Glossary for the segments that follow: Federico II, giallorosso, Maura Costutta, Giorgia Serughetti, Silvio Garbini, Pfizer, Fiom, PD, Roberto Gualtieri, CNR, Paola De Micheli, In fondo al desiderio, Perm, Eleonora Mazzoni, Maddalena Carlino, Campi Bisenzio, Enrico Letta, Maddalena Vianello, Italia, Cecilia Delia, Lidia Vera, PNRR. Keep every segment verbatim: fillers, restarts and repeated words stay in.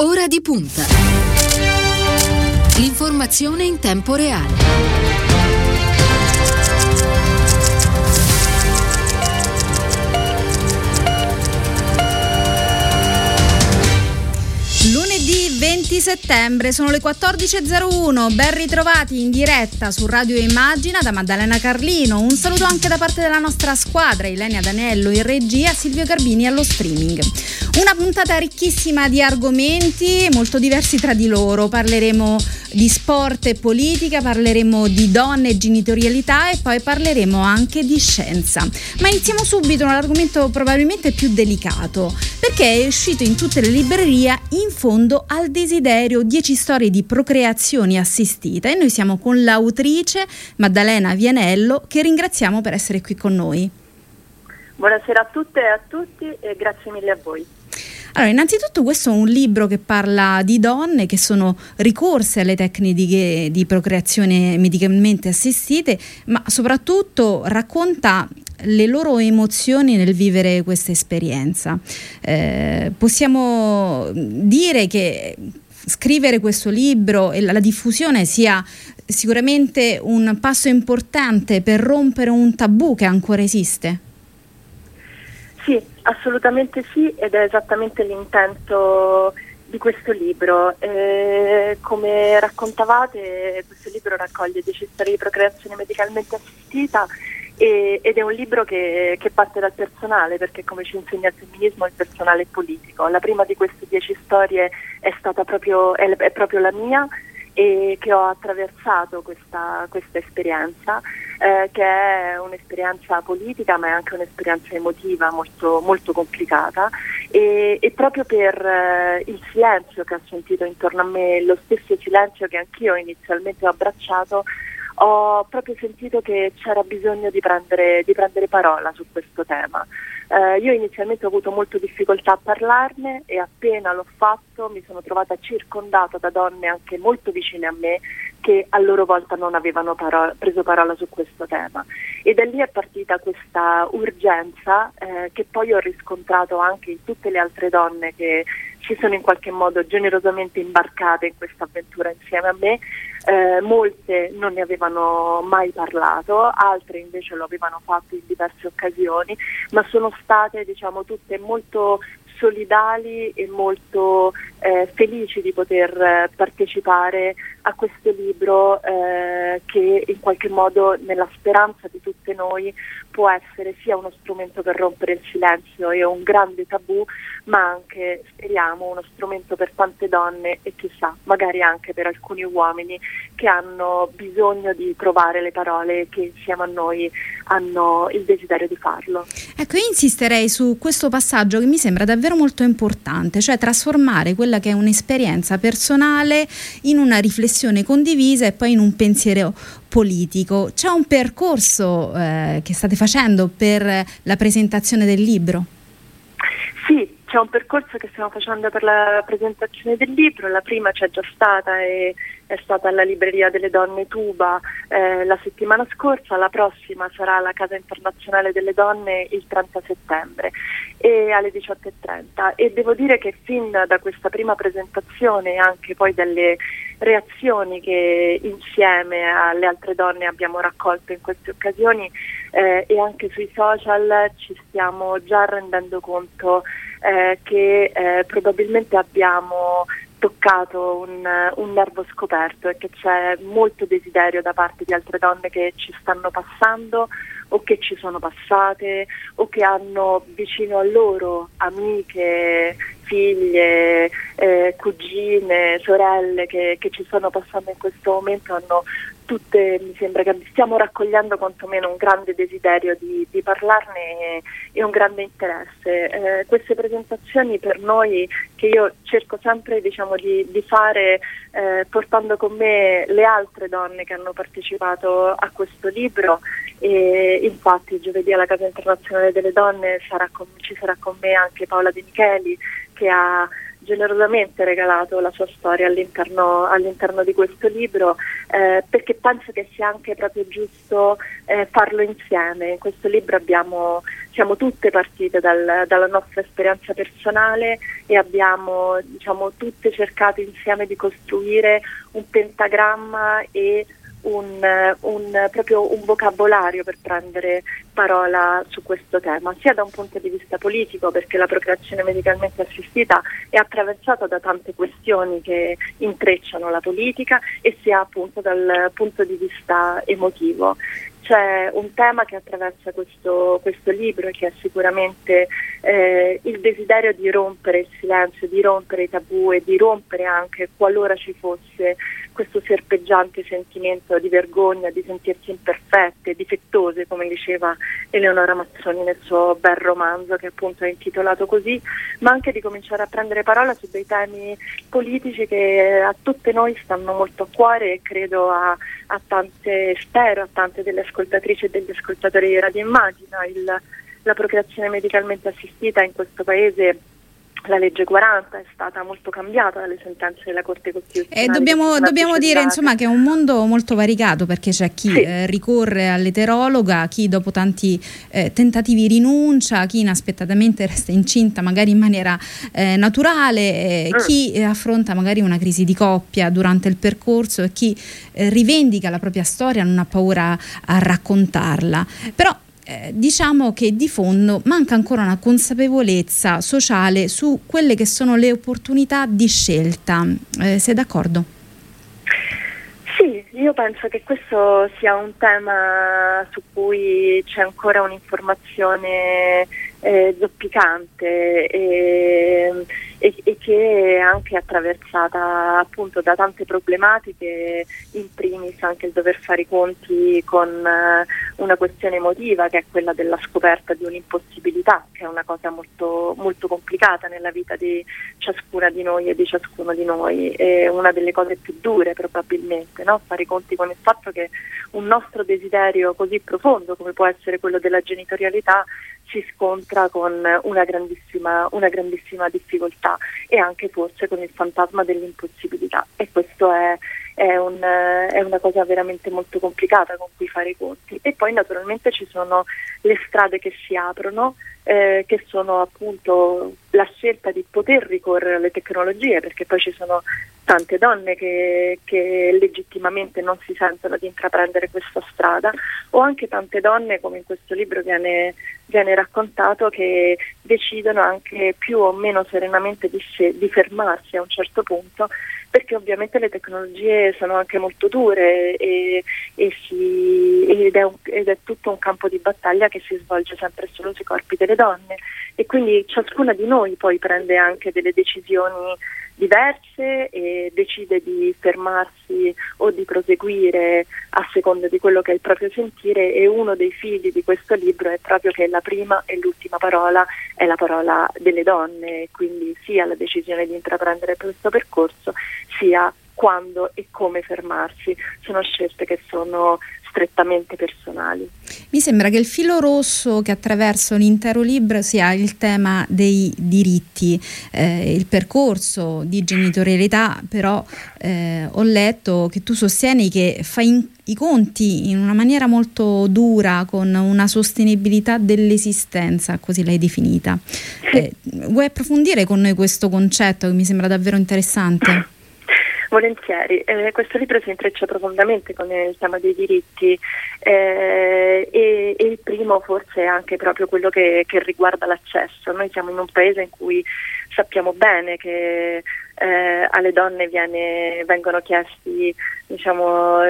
Ora di punta. L'informazione in tempo reale. venti settembre, sono le quattordici e zero uno, ben ritrovati in diretta su Radio Immagina da Maddalena Carlino. Un saluto anche da parte della nostra squadra, Ilenia Danello in regia, Silvio Garbini allo streaming. Una puntata ricchissima di argomenti molto diversi tra di loro. Parleremo di sport e politica, parleremo di donne e genitorialità e poi parleremo anche di scienza. Ma iniziamo subito con l'argomento probabilmente più delicato, perché è uscito in tutte le librerie In fondo al desiderio, dieci storie di procreazione assistita, e noi siamo con l'autrice Maddalena Vianello, che ringraziamo per essere qui con noi. Buonasera a tutte e a tutti e grazie mille a voi. Allora, innanzitutto questo è un libro che parla di donne che sono ricorse alle tecniche di procreazione medicamente assistite, ma soprattutto racconta le loro emozioni nel vivere questa esperienza. Eh, possiamo dire che scrivere questo libro e la diffusione sia sicuramente un passo importante per rompere un tabù che ancora esiste? Sì, assolutamente sì, ed è esattamente l'intento di questo libro. Eh, come raccontavate, questo libro raccoglie dieci storie di procreazione medicalmente assistita, ed è un libro che, che parte dal personale, perché come ci insegna il femminismo il personale è politico. La prima di queste dieci storie è stata proprio è, è proprio la mia, e che ho attraversato questa, questa esperienza eh, che è un'esperienza politica, ma è anche un'esperienza emotiva molto, molto complicata, e, e proprio per eh, il silenzio che ho sentito intorno a me, lo stesso silenzio che anch'io inizialmente ho abbracciato, ho proprio sentito che c'era bisogno di prendere, di prendere parola su questo tema. Eh, io inizialmente ho avuto molto difficoltà a parlarne, e appena l'ho fatto mi sono trovata circondata da donne anche molto vicine a me che a loro volta non avevano paro- preso parola su questo tema. E da lì è partita questa urgenza eh, che poi ho riscontrato anche in tutte le altre donne che si sono in qualche modo generosamente imbarcate in questa avventura insieme a me. Eh, molte non ne avevano mai parlato, altre invece lo avevano fatto in diverse occasioni, ma sono state, diciamo, tutte molto solidali e molto eh, felici di poter partecipare a questo libro eh, che in qualche modo, nella speranza di tutte noi, può essere sia uno strumento per rompere il silenzio e un grande tabù, ma anche, speriamo, uno strumento per tante donne e chissà, magari anche per alcuni uomini che hanno bisogno di trovare le parole, che insieme a noi hanno il desiderio di farlo. Ecco, io insisterei su questo passaggio che mi sembra davvero molto importante, cioè trasformare quella che è un'esperienza personale in una riflessione condivisa e poi in un pensiero politico. C'è un percorso eh, che state facendo per la presentazione del libro? Sì, c'è un percorso che stiamo facendo per la presentazione del libro. La prima c'è già stata e è stata alla Libreria delle Donne Tuba eh, la settimana scorsa, la prossima sarà alla Casa Internazionale delle Donne il trenta settembre e alle diciotto e trenta, e devo dire che fin da questa prima presentazione, e anche poi dalle reazioni che insieme alle altre donne abbiamo raccolto in queste occasioni eh, e anche sui social, ci stiamo già rendendo conto eh, che eh, probabilmente abbiamo toccato un, un nervo scoperto, e che c'è molto desiderio da parte di altre donne che ci stanno passando, o che ci sono passate, o che hanno vicino a loro amiche, figlie, eh, cugine, sorelle che, che ci stanno passando in questo momento. Hanno tutte, mi sembra che stiamo raccogliendo quantomeno un grande desiderio di, di parlarne e, e un grande interesse. Eh, queste presentazioni per noi, che io cerco sempre, diciamo, di, di fare eh, portando con me le altre donne che hanno partecipato a questo libro, e infatti giovedì alla Casa Internazionale delle Donne sarà con, ci sarà con me anche Paola De Micheli, che ha generosamente regalato la sua storia all'interno, all'interno di questo libro eh, perché penso che sia anche proprio giusto eh, farlo insieme. In questo libro abbiamo siamo tutte partite dal, dalla nostra esperienza personale e abbiamo diciamo tutte cercato insieme di costruire un pentagramma e Un, un proprio un vocabolario per prendere parola su questo tema, sia da un punto di vista politico, perché la procreazione medicalmente assistita è attraversata da tante questioni che intrecciano la politica, e sia appunto dal punto di vista emotivo. C'è un tema che attraversa questo, questo libro, che è sicuramente eh, il desiderio di rompere il silenzio, di rompere i tabù e di rompere anche, qualora ci fosse, questo serpeggiante sentimento di vergogna, di sentirsi imperfette, difettose, come diceva Eleonora Mazzoni nel suo bel romanzo, che appunto è intitolato così, ma anche di cominciare a prendere parola su dei temi politici che a tutte noi stanno molto a cuore, e credo a, a tante, spero, a tante delle ascoltatrici ascoltatrice e degli ascoltatori di Radio Immagina. Il, la procreazione medicalmente assistita in questo paese, la legge quaranta, è stata molto cambiata dalle sentenze della Corte Costituzionale. E dobbiamo, dobbiamo dire insomma che è un mondo molto variegato, perché c'è chi sì. eh, ricorre all'eterologa, chi dopo tanti eh, tentativi rinuncia, chi inaspettatamente resta incinta magari in maniera eh, naturale, eh, mm. chi eh, affronta magari una crisi di coppia durante il percorso, e chi eh, rivendica la propria storia, non ha paura a raccontarla. Però Eh, diciamo che di fondo manca ancora una consapevolezza sociale su quelle che sono le opportunità di scelta. Eh, sei d'accordo? Sì, io penso che questo sia un tema su cui c'è ancora un'informazione eh, zoppicante e, e, e che è anche attraversata appunto da tante problematiche, in primis anche il dover fare i conti con eh, una questione emotiva, che è quella della scoperta di un'impossibilità, che è una cosa molto molto complicata nella vita di ciascuna di noi e di ciascuno di noi, è una delle cose più dure probabilmente, no? Fare i conti con il fatto che un nostro desiderio così profondo, come può essere quello della genitorialità, si scontra con una grandissima una grandissima difficoltà, e anche forse con il fantasma dell'impossibilità, e questo è È, un, è una cosa veramente molto complicata con cui fare i conti. E poi naturalmente ci sono le strade che si aprono, eh, che sono appunto la scelta di poter ricorrere alle tecnologie, perché poi ci sono tante donne che, che legittimamente non si sentono di intraprendere questa strada, o anche tante donne, come in questo libro viene, viene raccontato, che decidono anche più o meno serenamente di, di fermarsi a un certo punto, perché ovviamente le tecnologie sono anche molto dure e, e si, ed, è un, ed è tutto un campo di battaglia che si svolge sempre solo sui corpi delle donne, e quindi ciascuna di noi poi prende anche delle decisioni diverse e decide di fermarsi o di proseguire a seconda di quello che è il proprio sentire. E uno dei fili di questo libro è proprio che la prima e l'ultima parola è la parola delle donne, quindi sia la decisione di intraprendere questo percorso, sia quando e come fermarsi, sono scelte che sono strettamente personali. Mi sembra che il filo rosso che attraversa l'intero libro sia il tema dei diritti, eh, il percorso di genitorialità. Però eh, ho letto che tu sostieni che fai in- i conti in una maniera molto dura con una sostenibilità dell'esistenza, così l'hai definita. Eh, vuoi approfondire con noi questo concetto, che mi sembra davvero interessante? Volentieri, eh, questo libro si intreccia profondamente con il tema dei diritti, eh, e, e il primo forse è anche proprio quello che, che riguarda l'accesso. Noi siamo in un paese in cui sappiamo bene che eh, alle donne viene, vengono chiesti, diciamo,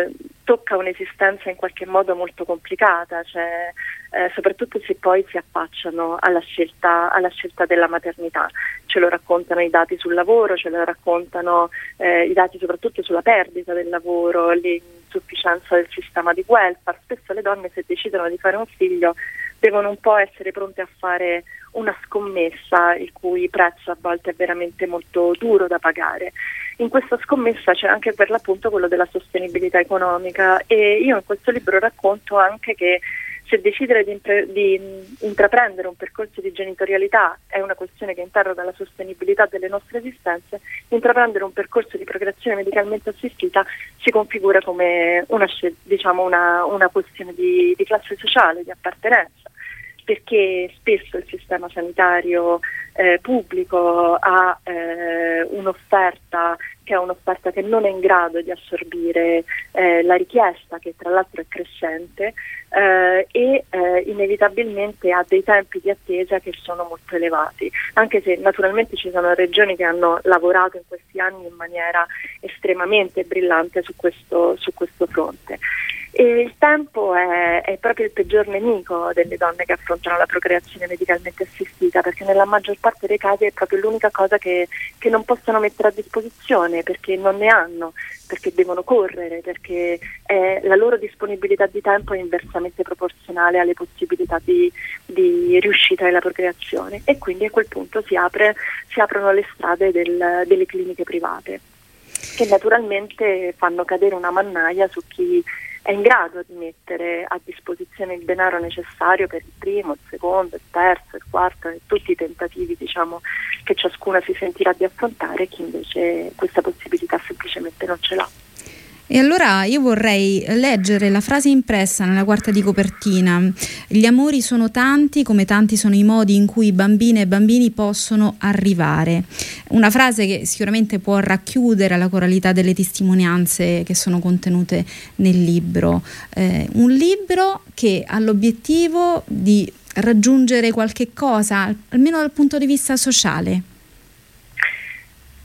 tocca un'esistenza in qualche modo molto complicata, cioè eh, soprattutto se poi si affacciano alla scelta, alla scelta della maternità. Ce lo raccontano i dati sul lavoro, ce lo raccontano eh, i dati soprattutto sulla perdita del lavoro, l'insufficienza del sistema di welfare. Spesso le donne, se decidono di fare un figlio, devono un po' essere pronte a fare una scommessa, il cui prezzo a volte è veramente molto duro da pagare. In questa scommessa c'è anche per l'appunto quello della sostenibilità economica, e io in questo libro racconto anche che se decidere di, impre- di intraprendere un percorso di genitorialità è una questione che interroga la sostenibilità delle nostre esistenze, intraprendere un percorso di procreazione medicalmente assistita si configura come una, diciamo, una, una questione di, di classe sociale, di appartenenza, perché spesso il sistema sanitario eh, pubblico ha eh, un'offerta che è un'offerta che non è in grado di assorbire eh, la richiesta, che tra l'altro è crescente, eh, e eh, inevitabilmente ha dei tempi di attesa che sono molto elevati, anche se naturalmente ci sono regioni che hanno lavorato in questi anni in maniera estremamente brillante su questo, su questo fronte. E il tempo è, è proprio il peggior nemico delle donne che affrontano la procreazione medicalmente assistita, perché nella maggior parte dei casi è proprio l'unica cosa che, che non possono mettere a disposizione, perché non ne hanno, perché devono correre, perché eh, la loro disponibilità di tempo è inversamente proporzionale alle possibilità di, di riuscita della procreazione, e quindi a quel punto si, apre, si aprono le strade del, delle cliniche private, che naturalmente fanno cadere una mannaia su chi è in grado di mettere a disposizione il denaro necessario per il primo, il secondo, il terzo, il quarto e tutti i tentativi, diciamo, che ciascuna si sentirà di affrontare, e chi invece questa possibilità semplicemente non ce l'ha. E allora io vorrei leggere la frase impressa nella quarta di copertina: gli amori sono tanti come tanti sono i modi in cui bambine e bambini possono arrivare. Una frase che sicuramente può racchiudere la coralità delle testimonianze che sono contenute nel libro, eh, un libro che ha l'obiettivo di raggiungere qualche cosa, almeno dal punto di vista sociale.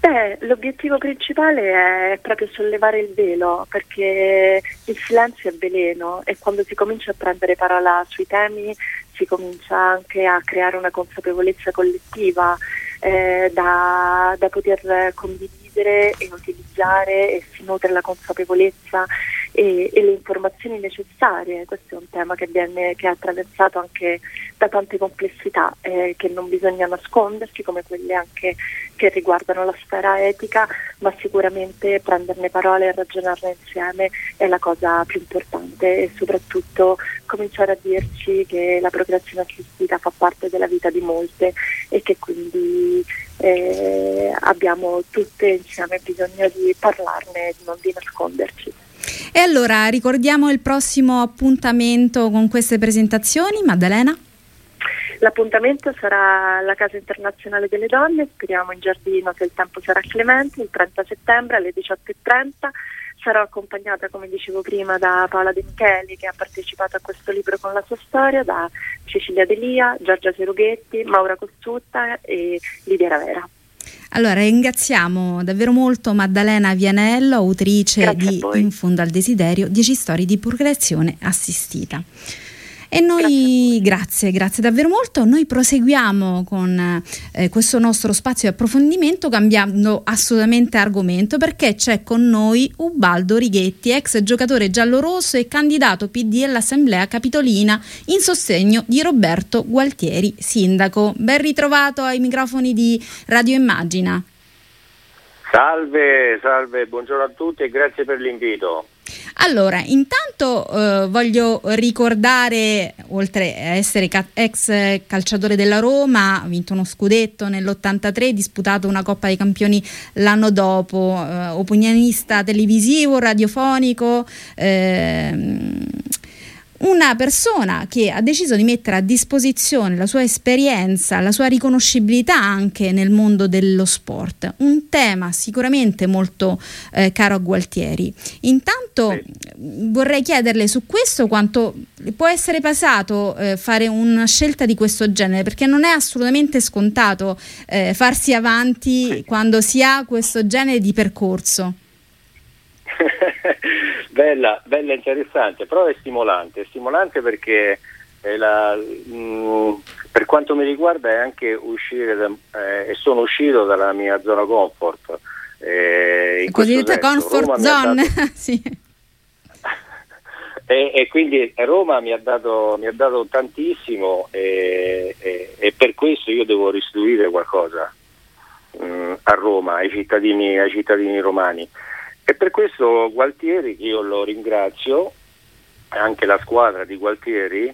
Beh, l'obiettivo principale è proprio sollevare il velo, perché il silenzio è veleno, e quando si comincia a prendere parola sui temi si comincia anche a creare una consapevolezza collettiva eh, da, da poter condividere e utilizzare, e si nutre la consapevolezza e, e le informazioni necessarie. Questo è un tema che viene che è attraversato anche da tante complessità eh, che non bisogna nascondersi, come quelle anche che riguardano la sfera etica, ma sicuramente prenderne parole e ragionarne insieme è la cosa più importante, e soprattutto cominciare a dirci che la procreazione assistita fa parte della vita di molte, e che quindi eh, abbiamo tutte insieme bisogno di parlarne, non di nasconderci. E allora ricordiamo il prossimo appuntamento con queste presentazioni, Maddalena? L'appuntamento sarà alla Casa Internazionale delle Donne, speriamo in giardino, se il tempo sarà clemente, il trenta settembre alle diciotto e trenta. Sarò accompagnata, come dicevo prima, da Paola De Micheli, che ha partecipato a questo libro con la sua storia, da Cecilia Delia, Giorgia Serughetti, Maura Costutta e Lidia Vera. Allora ringraziamo davvero molto Maddalena Vianello, autrice Grazie di In fondo al desiderio, dieci storie di procreazione assistita. E noi grazie, grazie, grazie davvero molto. Noi proseguiamo con eh, questo nostro spazio di approfondimento, cambiando assolutamente argomento, perché c'è con noi Ubaldo Righetti, ex giocatore giallorosso e candidato P D all'Assemblea Capitolina in sostegno di Roberto Gualtieri, sindaco. Ben ritrovato ai microfoni di Radio Immagina. Salve, salve, buongiorno a tutti e grazie per l'invito. Allora, intanto eh, voglio ricordare, oltre a essere ca- ex calciatore della Roma, ha vinto uno scudetto nell'ottantatré, disputato una Coppa dei Campioni l'anno dopo, eh, opinionista televisivo, radiofonico, eh, una persona che ha deciso di mettere a disposizione la sua esperienza, la sua riconoscibilità anche nel mondo dello sport, un tema sicuramente molto eh, caro a Gualtieri. Intanto sì, vorrei chiederle su questo quanto può essere pesato eh, fare una scelta di questo genere, perché non è assolutamente scontato eh, farsi avanti sì, quando si ha questo genere di percorso. Bella, bella, interessante, però è stimolante, è stimolante perché è la, mh, per quanto mi riguarda è anche uscire da, eh, e sono uscito dalla mia zona comfort. Eh, in cosiddetta comfort Roma zone. Dato, sì. e, e quindi Roma mi ha dato, mi ha dato tantissimo, e, e, e per questo io devo restituire qualcosa mh, a Roma, ai cittadini, ai cittadini romani. E per questo Gualtieri, io lo ringrazio, anche la squadra di Gualtieri,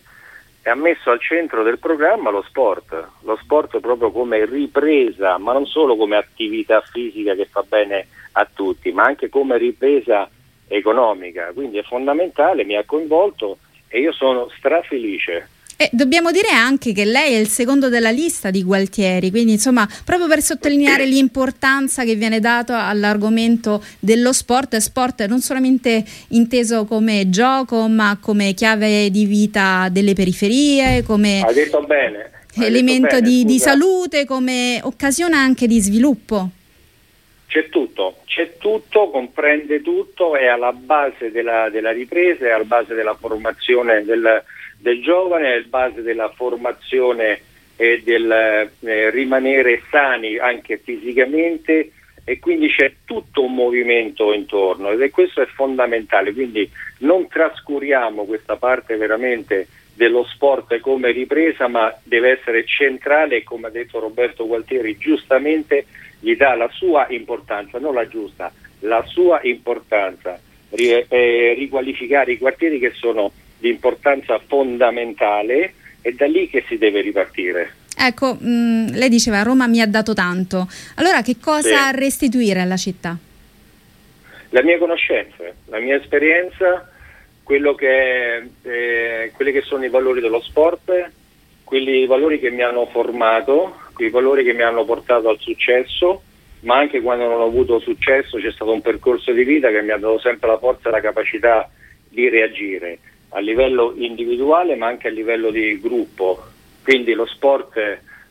e ha messo al centro del programma lo sport, lo sport proprio come ripresa, ma non solo come attività fisica che fa bene a tutti, ma anche come ripresa economica, quindi è fondamentale, mi ha coinvolto e io sono strafelice. E dobbiamo dire anche che lei è il secondo della lista di Gualtieri, quindi insomma proprio per sottolineare l'importanza che viene data all'argomento dello sport, sport non solamente inteso come gioco ma come chiave di vita delle periferie, come ha detto bene, ha elemento detto bene, di, di salute, come occasione anche di sviluppo. C'è tutto, c'è tutto, comprende tutto, è alla base della, della ripresa, è alla base della formazione del del giovane, è il base della formazione e del eh, rimanere sani anche fisicamente, e quindi c'è tutto un movimento intorno ed è questo è fondamentale, quindi non trascuriamo questa parte veramente dello sport come ripresa, ma deve essere centrale e, come ha detto Roberto Gualtieri giustamente, gli dà la sua importanza, non la giusta, la sua importanza, Ri- eh, riqualificare i quartieri che sono di importanza fondamentale, è da lì che si deve ripartire. Ecco, mh, lei diceva Roma mi ha dato tanto, allora che cosa sì. restituire alla città? La mia conoscenza, la mia esperienza, quello che, eh, quelli che sono i valori dello sport, quelli i valori che mi hanno formato, quei valori che mi hanno portato al successo, ma anche quando non ho avuto successo c'è stato un percorso di vita che mi ha dato sempre la forza e la capacità di reagire a livello individuale ma anche a livello di gruppo, quindi lo sport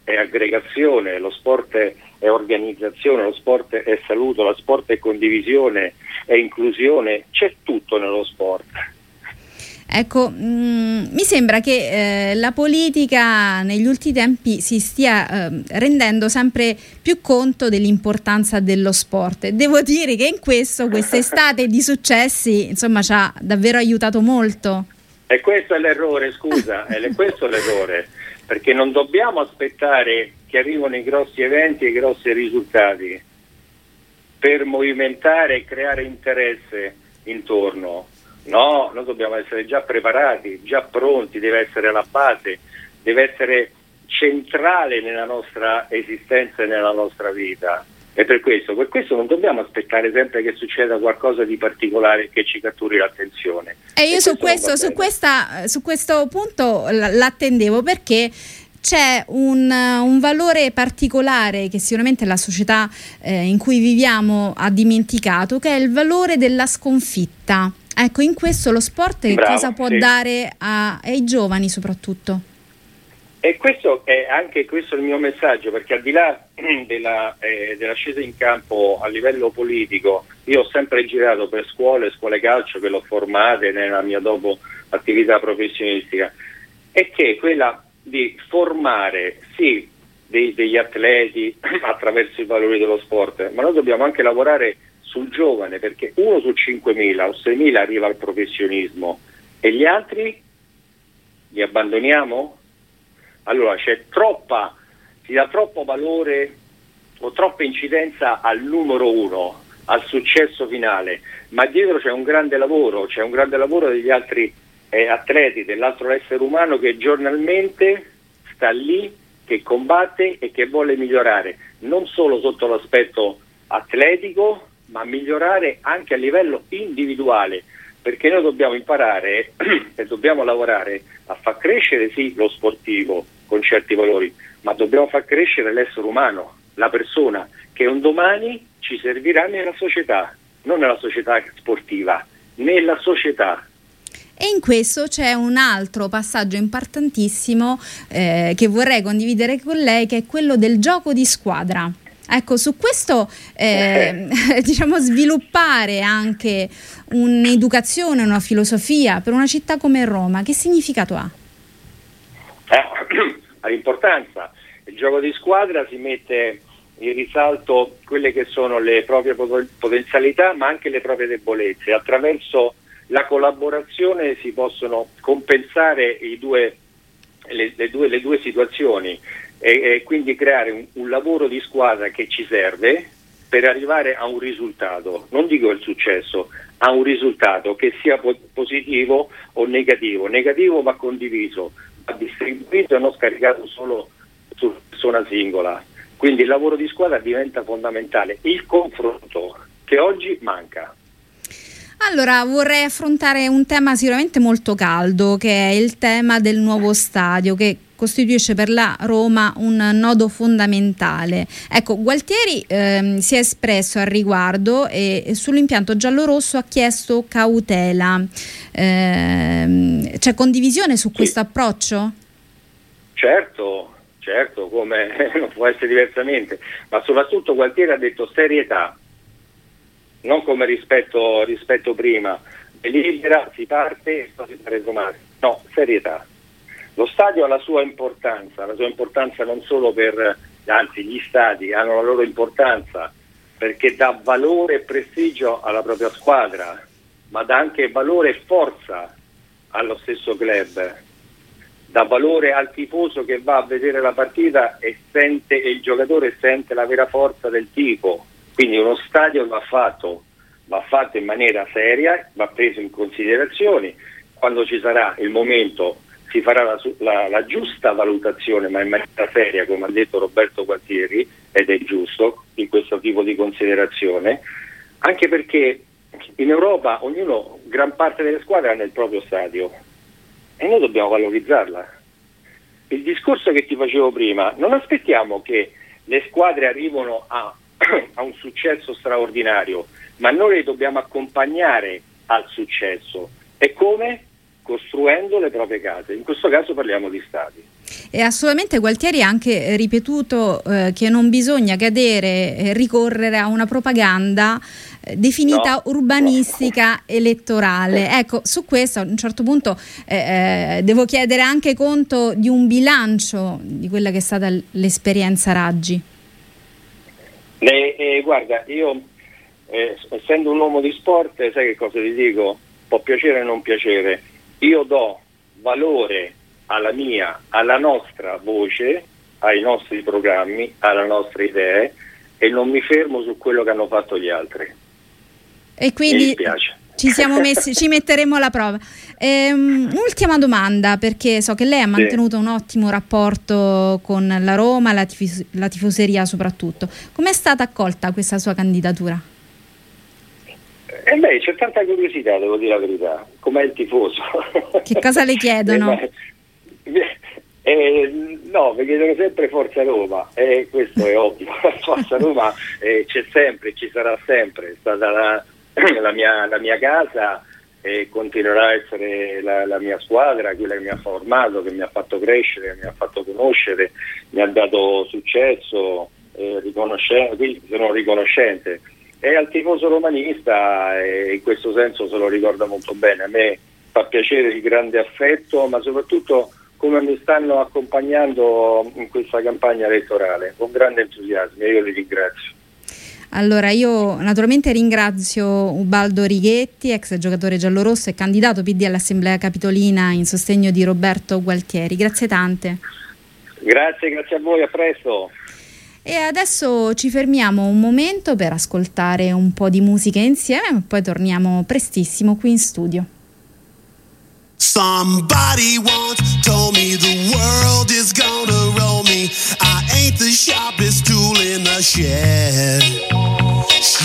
è aggregazione, lo sport è organizzazione, lo sport è saluto, lo sport è condivisione, è inclusione, c'è tutto nello sport. Ecco, mh, mi sembra che eh, la politica negli ultimi tempi si stia eh, rendendo sempre più conto dell'importanza dello sport. Devo dire che in questo, quest'estate di successi, insomma, ci ha davvero aiutato molto. E questo è l'errore, scusa, è le, questo è l'errore, perché non dobbiamo aspettare che arrivano i grossi eventi e i grossi risultati per movimentare e creare interesse intorno. No, noi dobbiamo essere già preparati, già pronti, deve essere la base, deve essere centrale nella nostra esistenza e nella nostra vita. E per questo, per questo non dobbiamo aspettare sempre che succeda qualcosa di particolare che ci catturi l'attenzione. E io e su questo, questo su questa, su questo punto l'attendevo, perché c'è un, un valore particolare che sicuramente la società eh, in cui viviamo ha dimenticato, che è il valore della sconfitta. Ecco, in questo lo sport che Bravo, cosa può sì. dare a, ai giovani soprattutto? E questo è anche questo il mio messaggio, perché al di là della, eh, della scesa in campo a livello politico, io ho sempre girato per scuole, scuole calcio che l'ho formate nella mia dopo attività professionistica, è che quella di formare sì dei, degli atleti attraverso i valori dello sport, ma noi dobbiamo anche lavorare sul giovane, perché uno su cinquemila o seimila arriva al professionismo e gli altri li abbandoniamo? Allora c'è troppa, si dà troppo valore o troppa incidenza al numero uno, al successo finale, ma dietro c'è un grande lavoro, c'è un grande lavoro degli altri eh, atleti, dell'altro essere umano che giornalmente sta lì, che combatte e che vuole migliorare, non solo sotto l'aspetto atletico, ma migliorare anche a livello individuale, perché noi dobbiamo imparare e dobbiamo lavorare a far crescere sì lo sportivo con certi valori, ma dobbiamo far crescere l'essere umano, la persona che un domani ci servirà nella società, non nella società sportiva, nella società. E in questo c'è un altro passaggio importantissimo eh, che vorrei condividere con lei, che è quello del gioco di squadra. Ecco, su questo eh, eh. diciamo sviluppare anche un'educazione, una filosofia per una città come Roma, che significato ha? Eh, ha importanza. Il gioco di squadra si mette in risalto quelle che sono le proprie potenzialità ma anche le proprie debolezze. Attraverso la collaborazione si possono compensare i due, le, le, due, le due situazioni. E, e quindi creare un, un lavoro di squadra che ci serve per arrivare a un risultato, non dico il successo, a un risultato che sia po- positivo o negativo, negativo va condiviso, ha distribuito e non scaricato solo su persona singola. Quindi il lavoro di squadra diventa fondamentale, il confronto che oggi manca. Allora vorrei affrontare un tema sicuramente molto caldo, che è il tema del nuovo stadio, che costituisce per la Roma un nodo fondamentale. Ecco, Gualtieri ehm, si è espresso al riguardo e, e sull'impianto giallorosso ha chiesto cautela. Ehm, c'è condivisione su sì. questo approccio? Certo, certo, come non può essere diversamente, ma soprattutto Gualtieri ha detto serietà. Non come rispetto, rispetto prima, delibera, si parte e si prende male. No, serietà. Lo stadio ha la sua importanza, la sua importanza non solo per, anzi gli stadi hanno la loro importanza perché dà valore e prestigio alla propria squadra, ma dà anche valore e forza allo stesso club, dà valore al tifoso che va a vedere la partita e sente, e il giocatore sente la vera forza del tipo. Quindi uno stadio va fatto, va fatto in maniera seria, va preso in considerazione, quando ci sarà il momento si farà la, la, la giusta valutazione, ma in maniera seria, come ha detto Roberto Gualtieri, ed è giusto in questo tipo di considerazione, anche perché in Europa ognuno, gran parte delle squadre hanno il proprio stadio e noi dobbiamo valorizzarla. Il discorso che ti facevo prima, non aspettiamo che le squadre arrivino a ha un successo straordinario, ma noi dobbiamo accompagnare al successo. E come? Costruendo le proprie case. In questo caso parliamo di stadi. E assolutamente Gualtieri ha anche ripetuto eh, che non bisogna cadere, eh, ricorrere a una propaganda eh, definita no, urbanistica no. elettorale. Ecco, su questo a un certo punto eh, eh, devo chiedere anche conto di un bilancio di quella che è stata l'esperienza Raggi. Eh, eh, guarda, io eh, essendo un uomo di sport, sai che cosa ti dico? Può piacere o non piacere. Io do valore alla mia, alla nostra voce, ai nostri programmi, alle nostre idee e non mi fermo su quello che hanno fatto gli altri. E quindi mi dispiace. Ci siamo messi, ci metteremo alla prova. Ehm, un'ultima domanda, perché so che lei ha mantenuto sì. un ottimo rapporto con la Roma, la, tifos- la tifoseria soprattutto. Com'è stata accolta questa sua candidatura? Eh beh, c'è tanta curiosità, devo dire la verità. Com'è il tifoso? Che cosa le chiedono? Eh beh, eh, no, mi chiedono sempre Forza Roma, eh, questo è ovvio. Forza Roma eh, c'è sempre, ci sarà sempre, è stata la... La mia, la mia casa eh, continuerà a essere la, la mia squadra, quella che mi ha formato, che mi ha fatto crescere, che mi ha fatto conoscere, mi ha dato successo, eh, riconoscen- quindi sono riconoscente. E al tifoso romanista eh, in questo senso se lo ricorda molto bene. A me fa piacere il grande affetto, ma soprattutto come mi stanno accompagnando in questa campagna elettorale, con grande entusiasmo, e io li ringrazio. Allora io naturalmente ringrazio Ubaldo Righetti, ex giocatore giallorosso e candidato P D all'Assemblea Capitolina in sostegno di Roberto Gualtieri. Grazie tante. Grazie, grazie a voi, a presto. E adesso ci fermiamo un momento per ascoltare un po' di musica insieme e poi torniamo prestissimo qui in studio. Somebody once told me the world is gonna roll me. I ain't the sharpest tool in the shed. She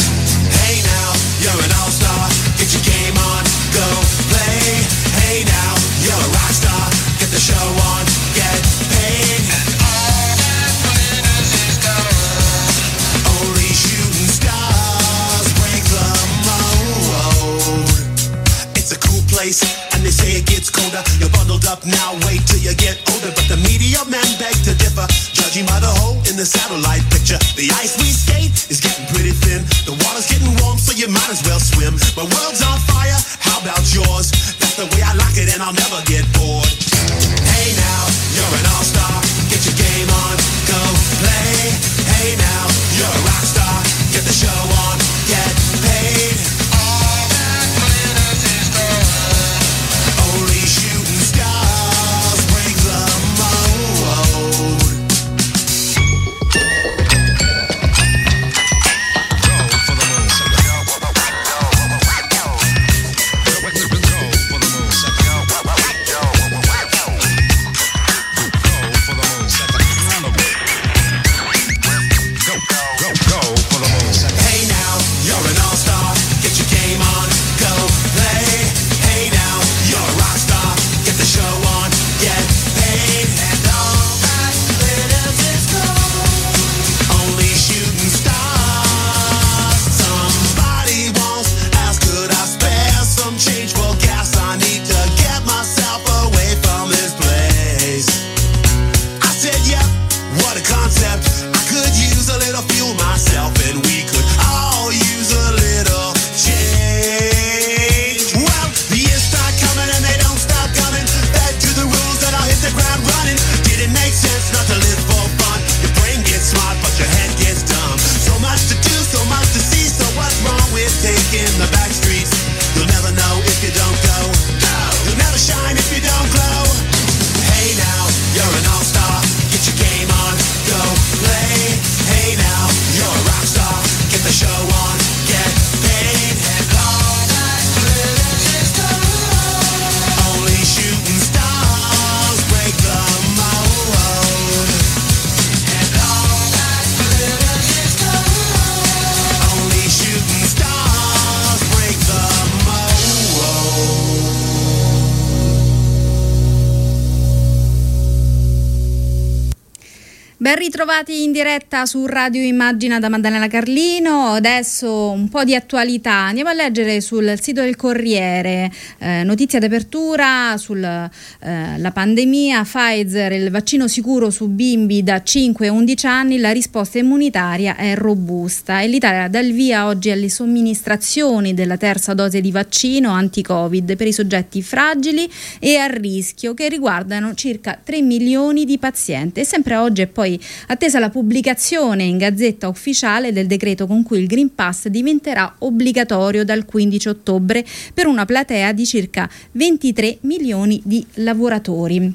Hey now, you're an all-star. Get your game on, go play. Hey now, you're a rock star. Get the show on, get paid. And all that matters is gold. Only shooting stars break the mold. It's a cool place and they say it gets colder. You're bundled up now, wait till you get older. But the media men beg to differ, judging by the hole in the satellite picture. The ice we skate is getting pretty thin. The water's getting warm, so you might as well swim. My world's on fire, how about yours? That's the way I like it and I'll never get bored. Hey now, you're an all-star. Get your game on. Ben ritrovati in diretta su Radio Immagina da Maddalena Carlino. Adesso un po' di attualità. Andiamo a leggere sul sito del Corriere. Eh, notizia d'apertura sulla eh, pandemia. Pfizer, il vaccino sicuro su bimbi da cinque a undici anni. La risposta immunitaria è robusta e l'Italia dà il via oggi alle somministrazioni della terza dose di vaccino anti-Covid per i soggetti fragili e a rischio, che riguardano circa tre milioni di pazienti. E sempre oggi è poi attesa la pubblicazione in Gazzetta Ufficiale del decreto con cui il Green Pass diventerà obbligatorio dal quindici ottobre per una platea di circa ventitré milioni di lavoratori.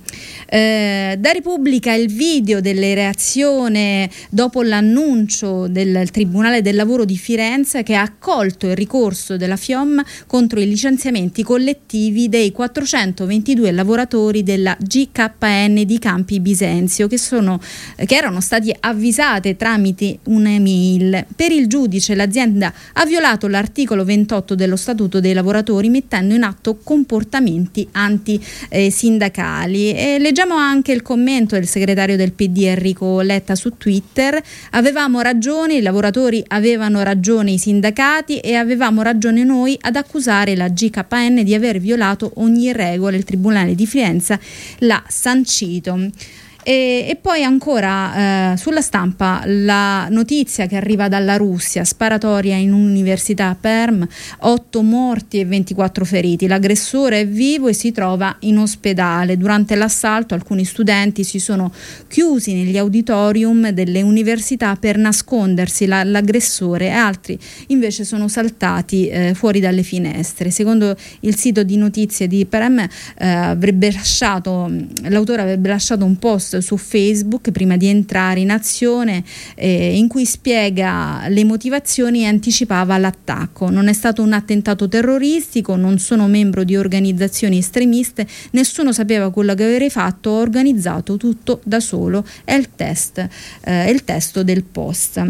Eh, da Repubblica il video delle reazioni dopo l'annuncio del Tribunale del Lavoro di Firenze, che ha accolto il ricorso della Fiom contro i licenziamenti collettivi dei quattrocentoventidue lavoratori della G K N di Campi Bisenzio, che sono che erano stati avvisate tramite un'email. Per il giudice l'azienda ha violato l'articolo ventotto dello Statuto dei lavoratori mettendo in atto comportamenti antisindacali. E leggiamo anche il commento del segretario del P D Enrico Letta su Twitter: avevamo ragione, i lavoratori avevano ragione, i sindacati, e avevamo ragione noi ad accusare la G K N di aver violato ogni regola, il Tribunale di Firenze l'ha sancito. E, e poi ancora eh, sulla Stampa la notizia che arriva dalla Russia: sparatoria in un'università a Perm, otto morti e ventiquattro feriti, l'aggressore è vivo e si trova in ospedale. Durante l'assalto alcuni studenti si sono chiusi negli auditorium delle università per nascondersi la, l'aggressore, e altri invece sono saltati eh, fuori dalle finestre. Secondo il sito di notizie di Perm, eh, avrebbe lasciato, l'autore avrebbe lasciato un post su Facebook prima di entrare in azione, eh, in cui spiega le motivazioni e anticipava l'attacco. Non è stato un attentato terroristico, non sono membro di organizzazioni estremiste, nessuno sapeva quello che avrei fatto, ho organizzato tutto da solo, è il, test, eh, il testo del post.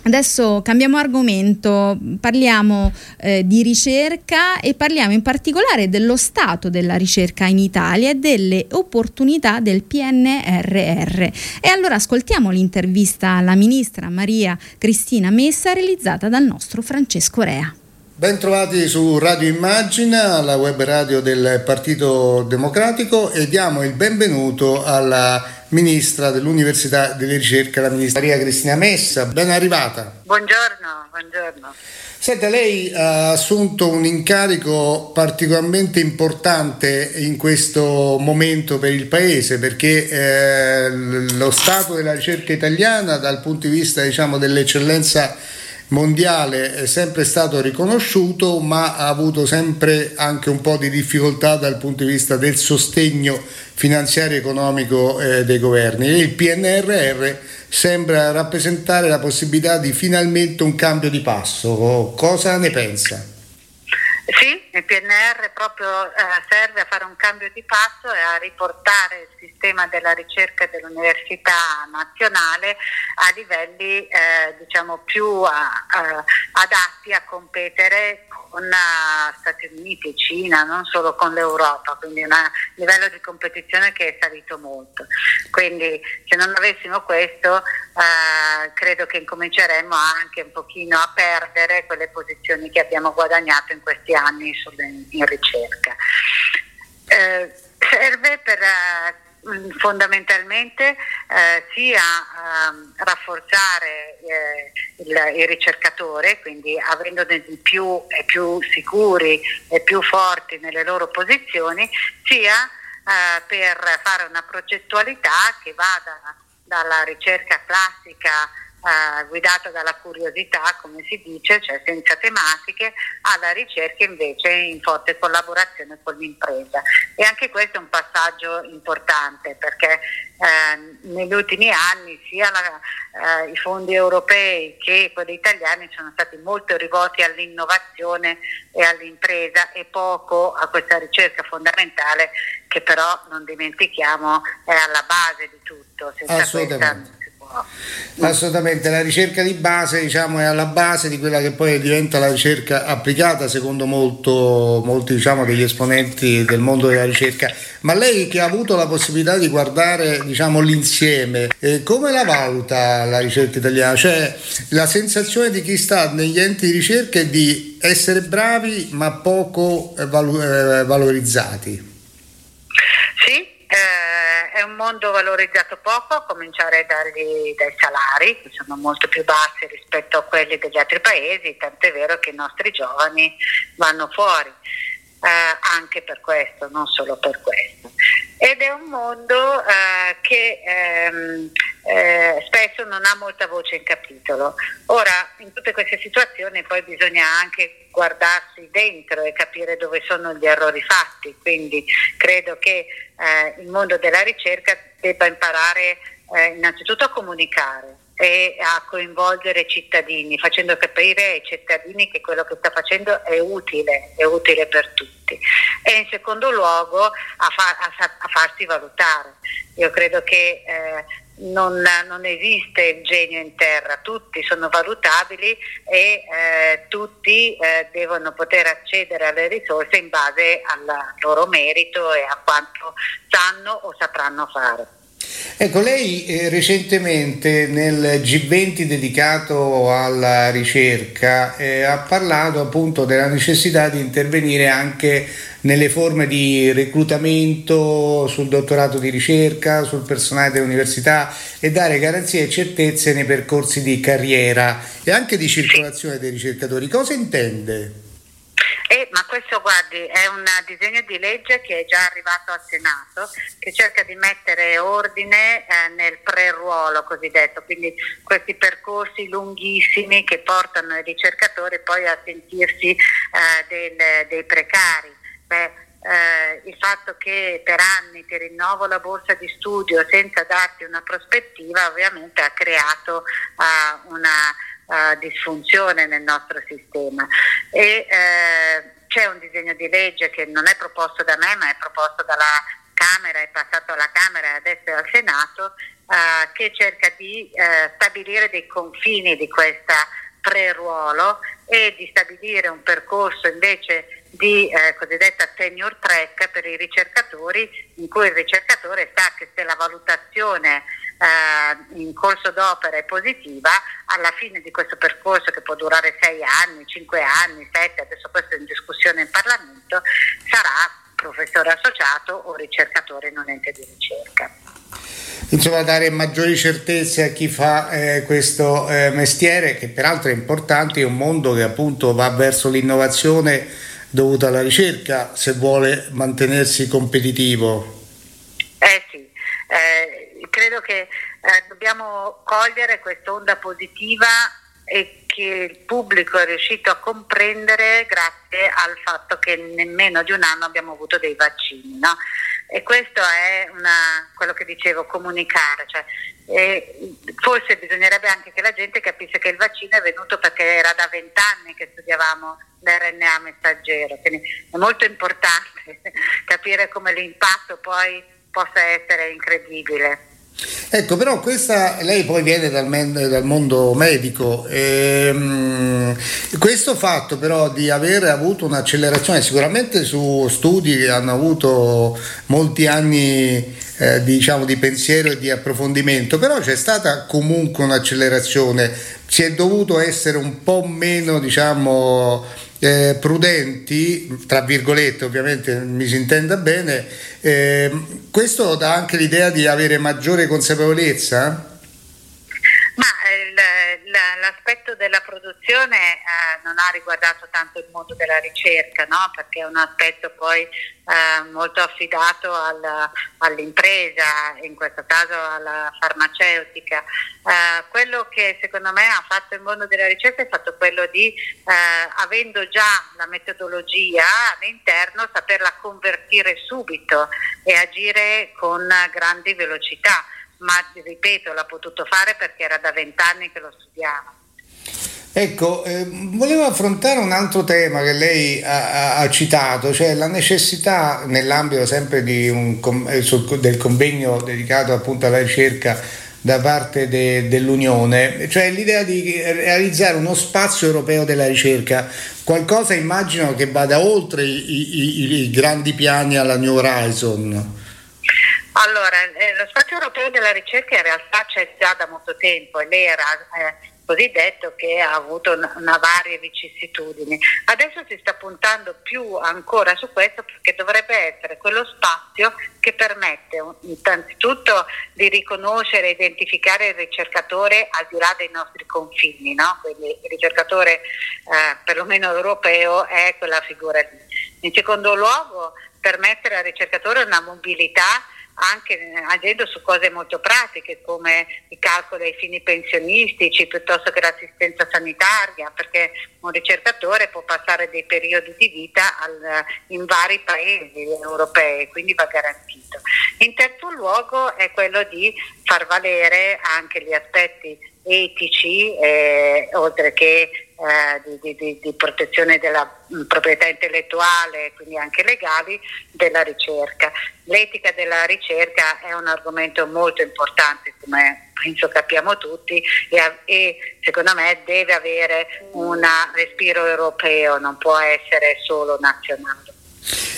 Adesso cambiamo argomento, parliamo eh, di ricerca, e parliamo in particolare dello stato della ricerca in Italia e delle opportunità del P N R R. E allora ascoltiamo l'intervista alla ministra Maria Cristina Messa, realizzata dal nostro Francesco Rea. Bentrovati su Radio Immagina, la web radio del Partito Democratico, e diamo il benvenuto alla Ministra dell'Università e delle Ricerche, la Ministra Maria Cristina Messa. Ben arrivata. Buongiorno, buongiorno. Senta, lei ha assunto un incarico particolarmente importante in questo momento per il Paese, perché eh, lo stato della ricerca italiana dal punto di vista, diciamo, dell'eccellenza mondiale è sempre stato riconosciuto, ma ha avuto sempre anche un po' di difficoltà dal punto di vista del sostegno finanziario e economico eh, dei governi, e il P N R R sembra rappresentare la possibilità di finalmente un cambio di passo. Cosa ne pensa? Sì, il P N R R proprio eh, serve a fare un cambio di passo e a riportare il sistema della ricerca e dell'università nazionale a livelli eh, diciamo più a, a, adatti a competere con Stati Uniti e Cina, non solo con l'Europa, quindi un livello di competizione che è salito molto. Quindi se non avessimo questo eh, credo che incominceremmo anche un pochino a perdere quelle posizioni che abbiamo guadagnato in questi anni sulle, in ricerca. Eh, serve per eh, fondamentalmente eh, sia eh, rafforzare eh, il, il ricercatore, quindi avendo di più e più sicuri e più forti nelle loro posizioni, sia eh, per fare una progettualità che vada dalla ricerca classica eh, guidata dalla curiosità, come si dice, cioè senza tematiche, alla ricerca invece in forte collaborazione con l'impresa. E anche questo è un passaggio importante, perché eh, negli ultimi anni sia la, eh, i fondi europei che quelli italiani sono stati molto rivolti all'innovazione e all'impresa, e poco a questa ricerca fondamentale, che però non dimentichiamo è alla base di tutto. Senza questa non si può. Assolutamente, la ricerca di base, diciamo, è alla base di quella che poi diventa la ricerca applicata, secondo molto, molti diciamo, degli esponenti del mondo della ricerca. Ma lei che ha avuto la possibilità di guardare, diciamo, l'insieme, eh, come la valuta la ricerca italiana? Cioè, la sensazione di chi sta negli enti di ricerca è di essere bravi ma poco eh, valu- eh, valorizzati. Sì. Eh, è un mondo valorizzato poco, a cominciare dagli, dai salari, che sono molto più bassi rispetto a quelli degli altri paesi, tant'è vero che i nostri giovani vanno fuori eh, anche per questo, non solo per questo. Ed è un mondo eh, che ehm, eh, spesso non ha molta voce in capitolo. Ora, in tutte queste situazioni poi bisogna anche guardarsi dentro e capire dove sono gli errori fatti, quindi credo che eh, il mondo della ricerca debba imparare eh, innanzitutto a comunicare e a coinvolgere i cittadini, facendo capire ai cittadini che quello che sta facendo è utile, è utile per tutti, e in secondo luogo a, fa, a, a farsi valutare. Io credo che eh, non, non esiste il genio in terra, tutti sono valutabili e eh, tutti eh, devono poter accedere alle risorse in base al loro merito e a quanto sanno o sapranno fare. Ecco, lei eh, recentemente nel G venti dedicato alla ricerca eh, ha parlato appunto della necessità di intervenire anche nelle forme di reclutamento, sul dottorato di ricerca, sul personale dell'università, e dare garanzie e certezze nei percorsi di carriera e anche di circolazione dei ricercatori. Cosa intende? Eh, ma questo, guardi, è un disegno di legge che è già arrivato al Senato, che cerca di mettere ordine eh, nel pre-ruolo cosiddetto, quindi questi percorsi lunghissimi che portano i ricercatori poi a sentirsi eh, del, dei precari. Beh, Eh, il fatto che per anni ti rinnovo la borsa di studio senza darti una prospettiva ovviamente ha creato uh, una uh, disfunzione nel nostro sistema, e eh, c'è un disegno di legge che non è proposto da me, ma è proposto dalla Camera, è passato alla Camera e adesso è al Senato, uh, che cerca di uh, stabilire dei confini di questa pre-ruolo e di stabilire un percorso invece di eh, cosiddetta senior track per i ricercatori, in cui il ricercatore sa che se la valutazione eh, in corso d'opera è positiva, alla fine di questo percorso, che può durare sei anni, cinque anni, sette, adesso questo è in discussione in Parlamento, sarà professore associato o ricercatore in un ente di ricerca. Insomma, dare maggiori certezze a chi fa eh, questo eh, mestiere, che peraltro è importante, è un mondo che appunto va verso l'innovazione dovuta alla ricerca se vuole mantenersi competitivo. Eh sì, eh, credo che eh, dobbiamo cogliere quest'onda positiva e che il pubblico è riuscito a comprendere grazie al fatto che nemmeno di un anno abbiamo avuto dei vaccini, no? E questo è una, quello che dicevo, comunicare, cioè, eh, forse bisognerebbe anche che la gente capisse che il vaccino è venuto perché era da vent'anni che studiavamo l'erre enne a messaggero, quindi è molto importante capire come l'impatto poi possa essere incredibile. Ecco, però questa, lei poi viene dal, dal mondo medico, ehm, questo fatto però di aver avuto un'accelerazione sicuramente su studi che hanno avuto molti anni eh, diciamo di pensiero e di approfondimento, però c'è stata comunque un'accelerazione, si è dovuto essere un po' meno diciamo eh, prudenti, tra virgolette ovviamente mi si intenda bene, eh, questo dà anche l'idea di avere maggiore consapevolezza? Ma il, l'aspetto della produzione eh, non ha riguardato tanto il mondo della ricerca, no? Perché è un aspetto poi eh, molto affidato alla, all'impresa, in questo caso alla farmaceutica. Eh, quello che secondo me ha fatto il mondo della ricerca è stato quello di, eh, avendo già la metodologia all'interno, saperla convertire subito e agire con grandi velocità. Ma ripeto, l'ha potuto fare perché era da vent'anni che lo studiava. Ecco, eh, volevo affrontare un altro tema che lei ha, ha citato, cioè la necessità, nell'ambito sempre di un, del convegno dedicato appunto alla ricerca da parte de, dell'Unione, cioè l'idea di realizzare uno spazio europeo della ricerca, qualcosa immagino che vada oltre i, i, i grandi piani alla New Horizon. Allora, eh, lo spazio europeo della ricerca in realtà c'è già da molto tempo, e l'era eh, cosiddetto, che ha avuto una, una varie vicissitudini. Adesso si sta puntando più ancora su questo, perché dovrebbe essere quello spazio che permette innanzitutto di riconoscere e identificare il ricercatore al di là dei nostri confini, no? Quindi il ricercatore eh, perlomeno europeo è quella figura lì. In secondo luogo, permettere al ricercatore una mobilità anche agendo su cose molto pratiche come i calcoli ai fini pensionistici piuttosto che l'assistenza sanitaria, perché un ricercatore può passare dei periodi di vita al, in vari paesi europei, quindi va garantito. In terzo luogo è quello di far valere anche gli aspetti etici, eh, oltre che eh, di, di, di protezione della proprietà intellettuale, quindi anche legali, della ricerca. L'etica della ricerca è un argomento molto importante, come penso capiamo tutti, e, e secondo me deve avere un respiro europeo, non può essere solo nazionale.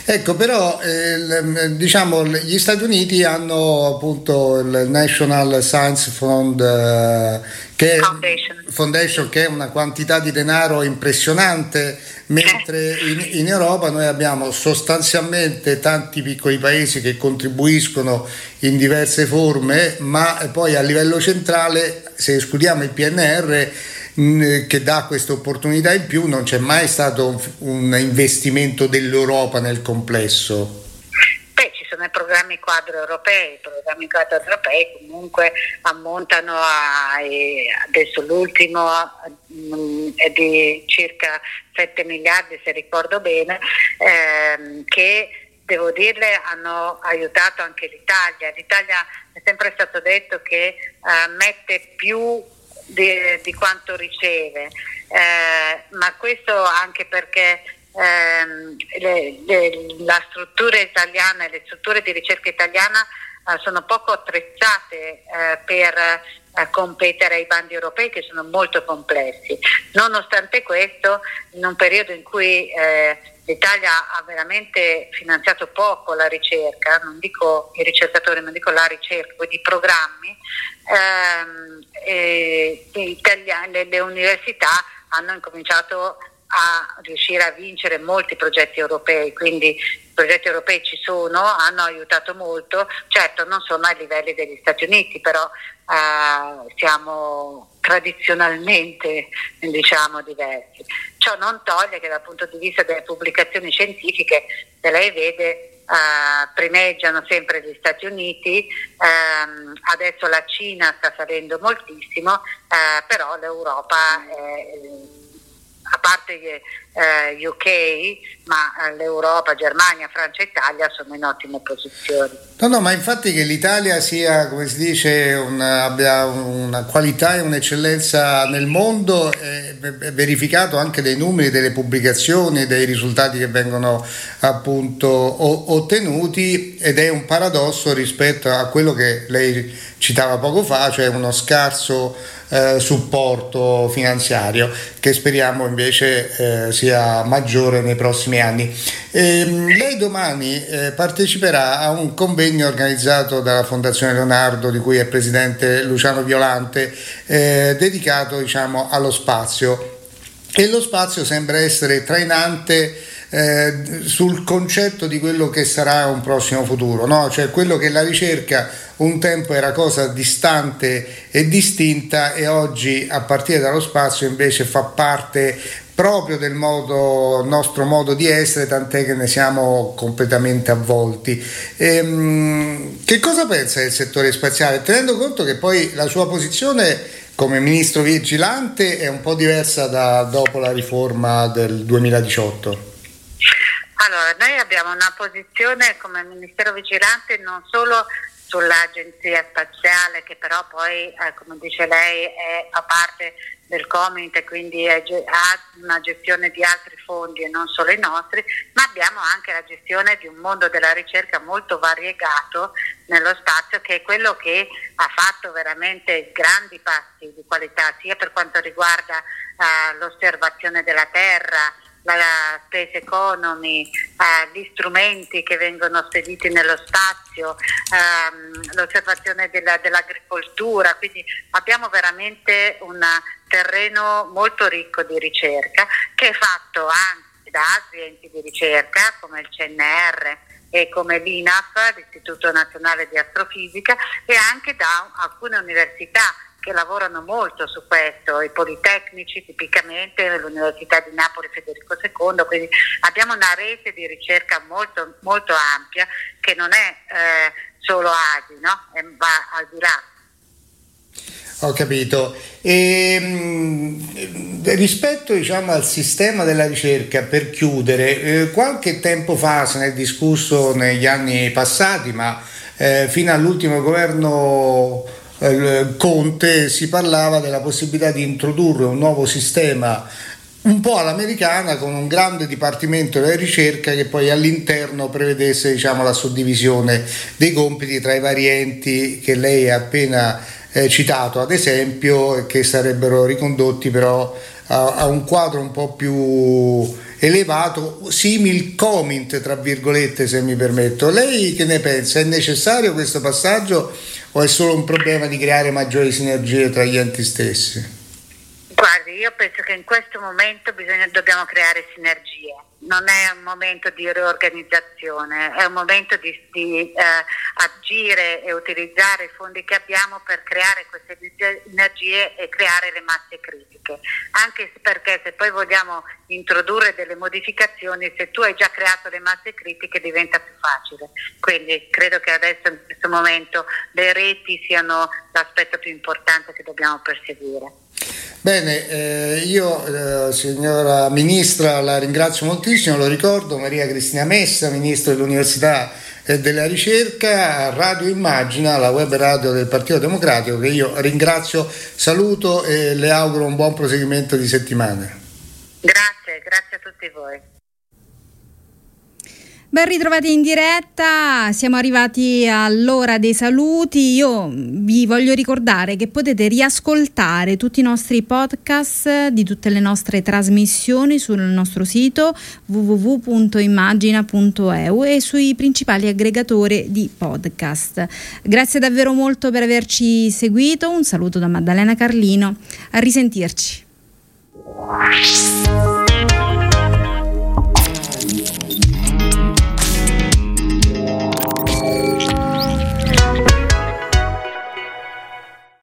Ecco, però eh, diciamo gli Stati Uniti hanno appunto il National Science Fund, eh, che Foundation. Foundation, che è una quantità di denaro impressionante, mentre in, in Europa noi abbiamo sostanzialmente tanti piccoli paesi che contribuiscono in diverse forme, ma poi a livello centrale, se escludiamo il P N R R, che dà questa opportunità in più, non c'è mai stato un, un investimento dell'Europa nel complesso. Beh, ci sono i programmi quadro europei, i programmi quadro europei comunque ammontano a, adesso l'ultimo è di circa sette miliardi se ricordo bene, ehm, che devo dirle hanno aiutato anche l'Italia. L'Italia è sempre stato detto che eh, mette più Di, di quanto riceve, eh, ma questo anche perché ehm, le, le, la struttura italiana e le strutture di ricerca italiana eh, sono poco attrezzate eh, per eh, competere ai bandi europei, che sono molto complessi. Nonostante questo, in un periodo in cui eh, l'Italia ha veramente finanziato poco la ricerca, non dico i ricercatori, ma dico la ricerca, quindi i programmi, ehm, e, le, le università hanno incominciato a riuscire a vincere molti progetti europei, quindi i progetti europei ci sono, hanno aiutato molto, certo non sono ai livelli degli Stati Uniti, però eh, siamo tradizionalmente diciamo diversi. Ciò non toglie che dal punto di vista delle pubblicazioni scientifiche, se lei vede, Uh, primeggiano sempre gli Stati Uniti, uh, adesso la Cina sta salendo moltissimo, uh, però l'Europa, eh, a parte eh, U K, ma l'Europa, Germania, Francia e Italia sono in ottime posizioni. No, no, ma infatti che l'Italia sia, come si dice, una, abbia una qualità e un'eccellenza nel mondo è verificato anche dai numeri, delle pubblicazioni, dei risultati che vengono appunto o, ottenuti, ed è un paradosso rispetto a quello che lei citava poco fa, cioè uno scarso eh, supporto finanziario, che speriamo invece eh, sia maggiore nei prossimi anni. Eh, lei domani eh, parteciperà a un convegno organizzato dalla Fondazione Leonardo, di cui è presidente Luciano Violante, eh, dedicato diciamo allo spazio, e lo spazio sembra essere trainante eh, sul concetto di quello che sarà un prossimo futuro, no? Cioè quello che la ricerca un tempo era cosa distante e distinta, e oggi a partire dallo spazio invece fa parte proprio del modo, nostro modo di essere, tant'è che ne siamo completamente avvolti. Ehm, che cosa pensa del settore spaziale, tenendo conto che poi la sua posizione come ministro vigilante è un po' diversa da dopo la riforma del duemiladiciotto? Allora, noi abbiamo una posizione come ministero vigilante non solo sull'agenzia spaziale, che però poi, eh, come dice lei, è, fa parte del Comite, quindi è ge- ha una gestione di altri fondi e non solo i nostri, ma abbiamo anche la gestione di un mondo della ricerca molto variegato nello spazio, che è quello che ha fatto veramente grandi passi di qualità, sia per quanto riguarda eh, l'osservazione della Terra, la space economy, eh, gli strumenti che vengono spediti nello spazio, ehm, l'osservazione della, dell'agricoltura, quindi abbiamo veramente un terreno molto ricco di ricerca, che è fatto anche da altri enti di ricerca come il C N R e come l'I N A F, l'Istituto Nazionale di Astrofisica, e anche da alcune università che lavorano molto su questo, i politecnici tipicamente, l'Università di Napoli Federico secondo, quindi abbiamo una rete di ricerca molto, molto ampia, che non è eh, solo A S I, no? E va al di là. Ho capito. E, rispetto diciamo al sistema della ricerca, per chiudere, eh, qualche tempo fa se ne è discusso negli anni passati, ma eh, fino all'ultimo governo Conte si parlava della possibilità di introdurre un nuovo sistema un po' all'americana, con un grande dipartimento della ricerca che poi all'interno prevedesse diciamo la suddivisione dei compiti tra i vari enti che lei ha appena eh, citato ad esempio, che sarebbero ricondotti però a, a un quadro un po' più elevato, simil comint tra virgolette, se mi permetto. Lei che ne pensa? È necessario questo passaggio o è solo un problema di creare maggiori sinergie tra gli enti stessi? Guardi, io penso che in questo momento bisogna, dobbiamo creare sinergie, non è un momento di riorganizzazione, è un momento di, di eh, agire e utilizzare i fondi che abbiamo per creare queste sinergie e creare le masse critiche, anche perché se poi vogliamo introdurre delle modificazioni, se tu hai già creato le masse critiche diventa più facile, quindi credo che adesso in questo momento le reti siano l'aspetto più importante che dobbiamo perseguire. Bene, eh, io eh, signora Ministra la ringrazio moltissimo, lo ricordo, Maria Cristina Messa, Ministra dell'Università e della Ricerca, Radio Immagina, la web radio del Partito Democratico, che io ringrazio, saluto e le auguro un buon proseguimento di settimana. Grazie, grazie a tutti voi. Ben ritrovati in diretta, siamo arrivati all'ora dei saluti. Io vi voglio ricordare che potete riascoltare tutti i nostri podcast di tutte le nostre trasmissioni sul nostro sito w w w punto immagina punto e u e sui principali aggregatori di podcast. Grazie davvero molto per averci seguito, un saluto da Maddalena Carlino, a risentirci.